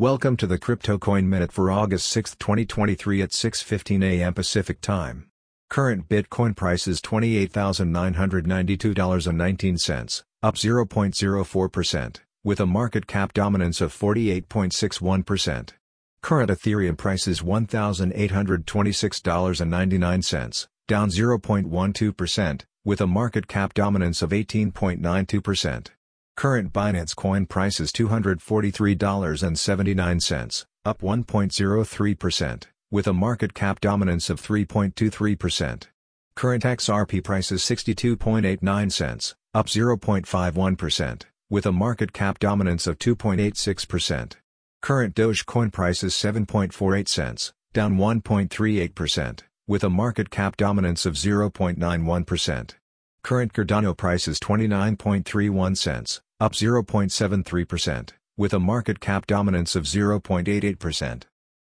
Welcome to the Crypto Coin Minute for August 6, 2023 at 6:15 a.m. Pacific Time. Current Bitcoin price is $28,992.19, up 0.04%, with a market cap dominance of 48.61%. Current Ethereum price is $1,826.99, down 0.12%, with a market cap dominance of 18.92%. Current Binance Coin price is $243.79, up 1.03%, with a market cap dominance of 3.23%. Current XRP price is $0.6289, up 0.51%, with a market cap dominance of 2.86%. Current Dogecoin price is $0.0748, down 1.38%, with a market cap dominance of 0.91%. Current Cardano price is $0.2931, up 0.73%, with a market cap dominance of 0.88%.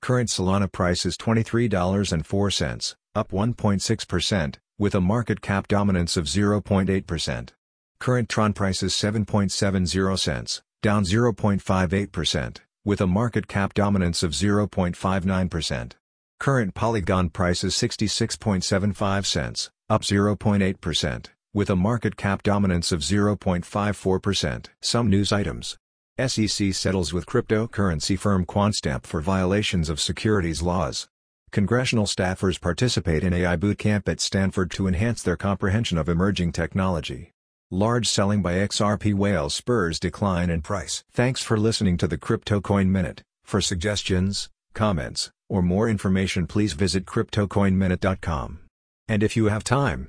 Current Solana price is $23.04, up 1.6%, with a market cap dominance of 0.8%. Current Tron price is $0.0770, down 0.58%, with a market cap dominance of 0.59%. Current Polygon price is $0.6675, up 0.8%, with a market cap dominance of 0.54%. Some news items. SEC settles with cryptocurrency firm Quantstamp for violations of securities laws. Congressional staffers participate in AI bootcamp at Stanford to enhance their comprehension of emerging technology. Large selling by XRP whales spurs decline in price. Thanks for listening to the Crypto Coin Minute. For suggestions, comments, or more information, please visit CryptoCoinMinute.com. And if you have time,